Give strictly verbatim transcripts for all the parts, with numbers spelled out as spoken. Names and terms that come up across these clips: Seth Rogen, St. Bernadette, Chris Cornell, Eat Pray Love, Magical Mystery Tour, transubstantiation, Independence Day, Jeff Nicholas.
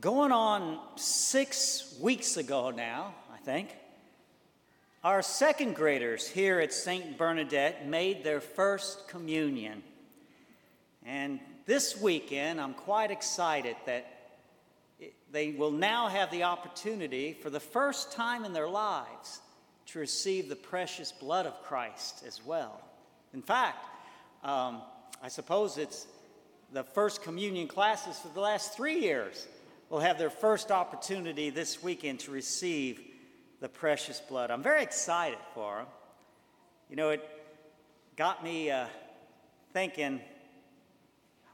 Going on six weeks ago now, I think, our second graders here at Saint Bernadette made their first communion. And this weekend, I'm quite excited that they will now have the opportunity for the first time in their lives to receive the precious blood of Christ as well. In fact, um, I suppose it's the first communion classes for the last three years will have their first opportunity this weekend to receive the precious blood. I'm very excited for them. You know, it got me uh, thinking,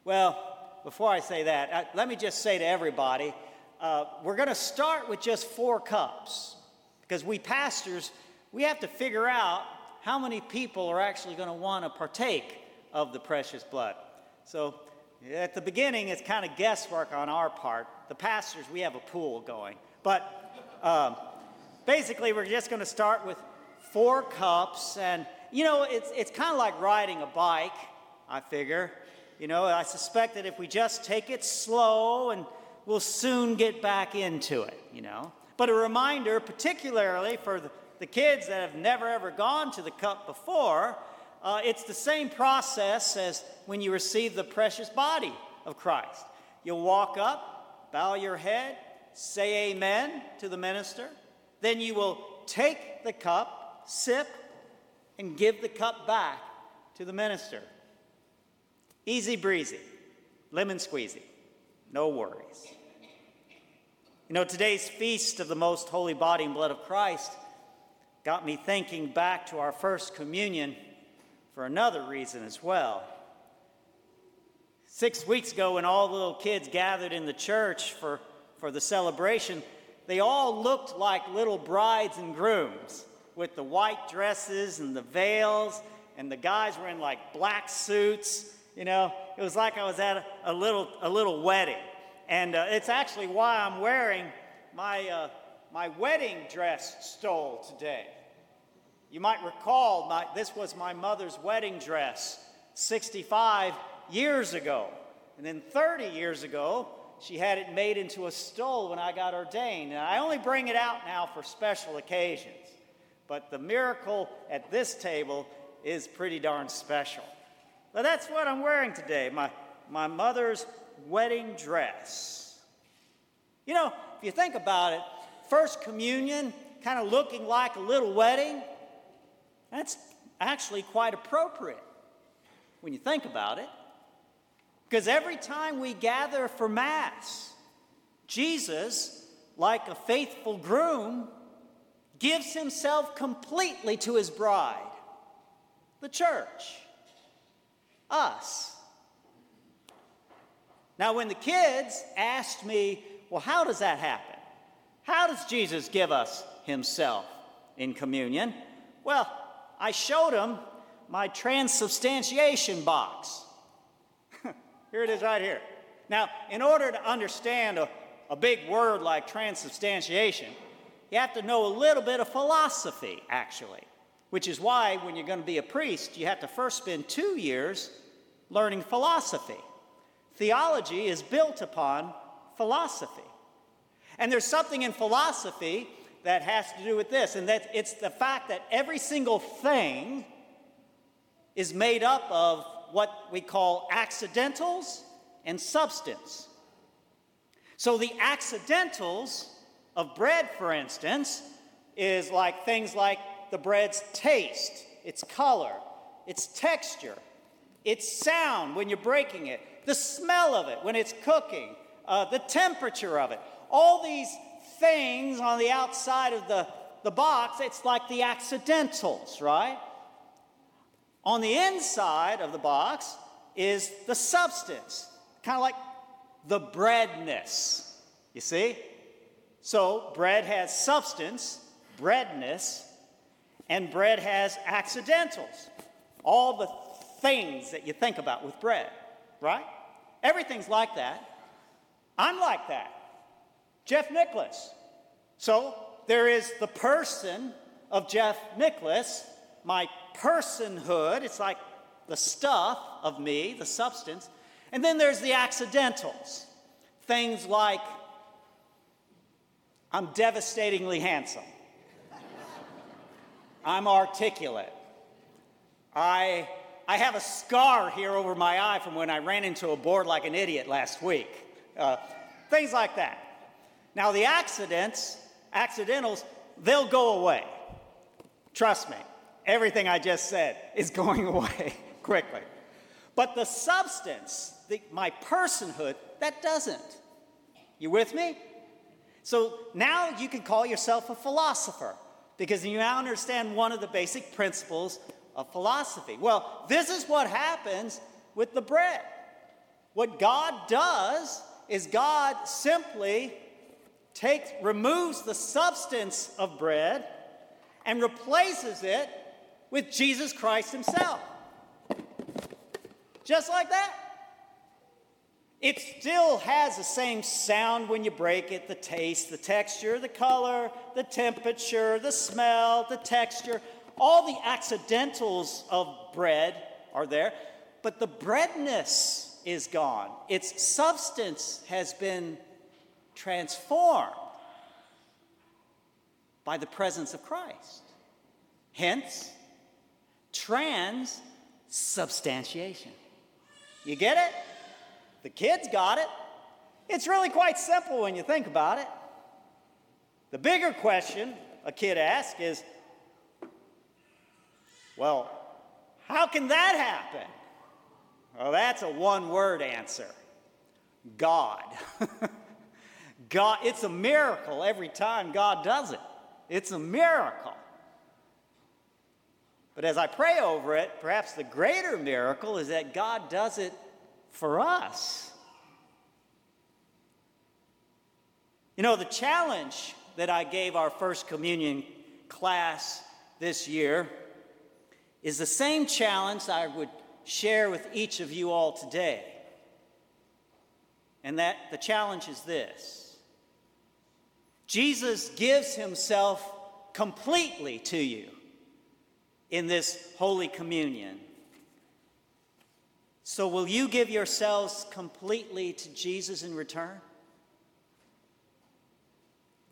well, before I say that, I, let me just say to everybody, uh, we're going to start with just four cups because we pastors, we have to figure out how many people are actually going to want to partake of the precious blood. So at the beginning, it's kind of guesswork on our part. The pastors, we have a pool going. But um, basically, we're just going to start with four cups. And, you know, it's it's kind of like riding a bike, I figure. You know, I suspect that if we just take it slow, and we'll soon get back into it, you know. But a reminder, particularly for the, the kids that have never, ever gone to the cup before, uh, it's the same process as when you receive the precious body of Christ. You'll walk up, bow your head, say amen to the minister. Then you will take the cup, sip, and give the cup back to the minister. Easy breezy, lemon squeezy, no worries. You know, today's feast of the most holy body and blood of Christ got me thinking back to our first communion for another reason as well. Six weeks ago, when all the little kids gathered in the church for, for the celebration, they all looked like little brides and grooms with the white dresses and the veils, and the guys were in like black suits. You know, it was like I was at a, a little a little wedding. And uh, it's actually why I'm wearing my uh, my wedding dress stole today. You might recall my, this was my mother's wedding dress sixty-five years ago. And then thirty years ago, she had it made into a stole when I got ordained. And I only bring it out now for special occasions. But the miracle at this table is pretty darn special. But that's what I'm wearing today, my, my mother's wedding dress. You know, if you think about it, First Communion kind of looking like a little wedding, that's actually quite appropriate when you think about it. Because every time we gather for Mass, Jesus, like a faithful groom, gives himself completely to his bride, the church. Us. Now, when the kids asked me, well, how does that happen? How does Jesus give us himself in communion? Well, I showed them my transubstantiation box. Here it is right here. Now, in order to understand a, a big word like transubstantiation, you have to know a little bit of philosophy, actually. Which is why when you're going to be a priest, you have to first spend two years learning philosophy. Theology is built upon philosophy. And there's something in philosophy that has to do with this, and that it's the fact that every single thing is made up of what we call accidentals and substance. So the accidentals of bread, for instance, is like things like the bread's taste, its color, its texture, its sound when you're breaking it, the smell of it when it's cooking, uh, the temperature of it. All these things on the outside of the, the box, it's like the accidentals, right? On the inside of the box is the substance, kind of like the breadness, you see? So bread has substance, breadness, and bread has accidentals. All the things that you think about with bread, right? Everything's like that. I'm like that. Jeff Nicholas. So there is the person of Jeff Nicholas, my personhood. It's like the stuff of me, the substance. And then there's the accidentals. Things like I'm devastatingly handsome. I'm articulate. I I have a scar here over my eye from when I ran into a board like an idiot last week. Uh, things like that. Now the accidents, accidentals, they'll go away. Trust me, everything I just said is going away quickly. But the substance, the, my personhood, that doesn't. You with me? So now you can call yourself a philosopher because you now understand one of the basic principles of philosophy. Well, this is what happens with the bread. What God does is God simply takes, removes the substance of bread and replaces it with Jesus Christ himself. Just like that. It still has the same sound when you break it, the taste, the texture, the color, the temperature, the smell, the texture. All the accidentals of bread are there, but the breadness is gone. Its substance has been transformed by the presence of Christ. Hence, transubstantiation. You get it? The kids got it. It's really quite simple when you think about it. The bigger question a kid asks is, well, how can that happen? Well, that's a one-word answer. God. God. It's a miracle every time God does it. It's a miracle. But as I pray over it, perhaps the greater miracle is that God does it for us. You know, the challenge that I gave our First Communion class this year is the same challenge I would share with each of you all today. And that the challenge is this. Jesus gives himself completely to you in this Holy Communion. So will you give yourselves completely to Jesus in return?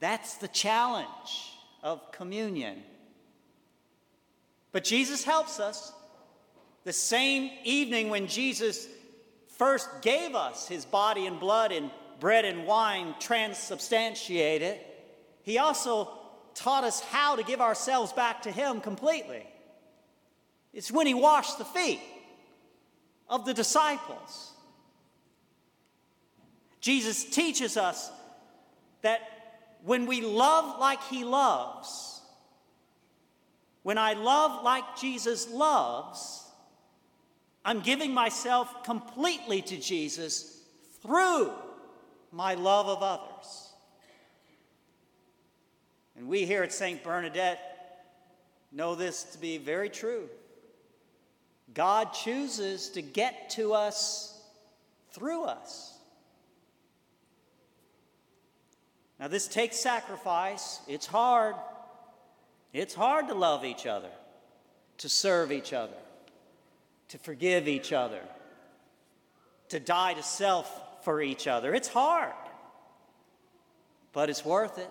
That's the challenge of communion. But Jesus helps us. The same evening when Jesus first gave us his body and blood and bread and wine transubstantiated, he also taught us how to give ourselves back to him completely. It's when he washed the feet of the disciples. Jesus teaches us that when we love like he loves, when I love like Jesus loves, I'm giving myself completely to Jesus through my love of others. And we here at Saint Bernadette know this to be very true. God chooses to get to us through us. Now, this takes sacrifice. It's hard. It's hard to love each other, to serve each other, to forgive each other, to die to self for each other. It's hard, but it's worth it.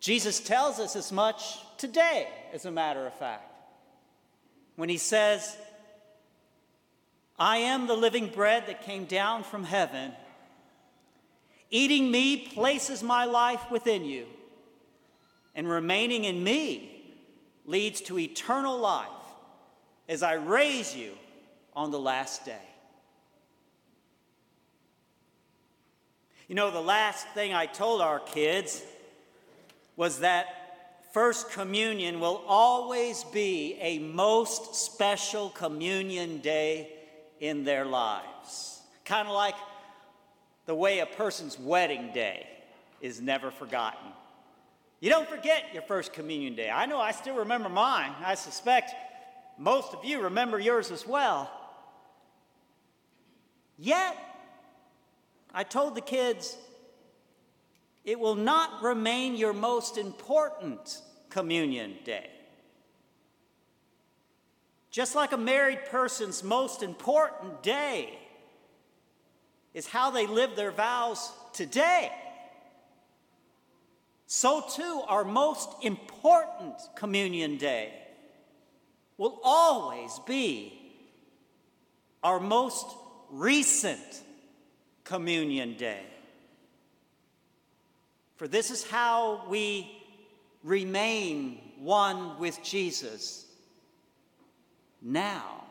Jesus tells us as much today, as a matter of fact, when he says, I am the living bread that came down from heaven. Eating me places my life within you. And remaining in me leads to eternal life as I raise you on the last day. You know, the last thing I told our kids was that First Communion will always be a most special communion day in their lives. Kind of like the way a person's wedding day is never forgotten. You don't forget your First Communion day. I know I still remember mine. I suspect most of you remember yours as well. Yet, I told the kids, it will not remain your most important communion day. Just like a married person's most important day is how they live their vows today. so too our most important communion day will always be our most recent communion day. For this is how we remain one with Jesus now.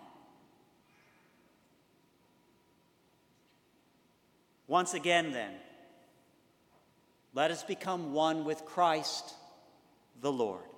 Once again, then, let us become one with Christ the Lord.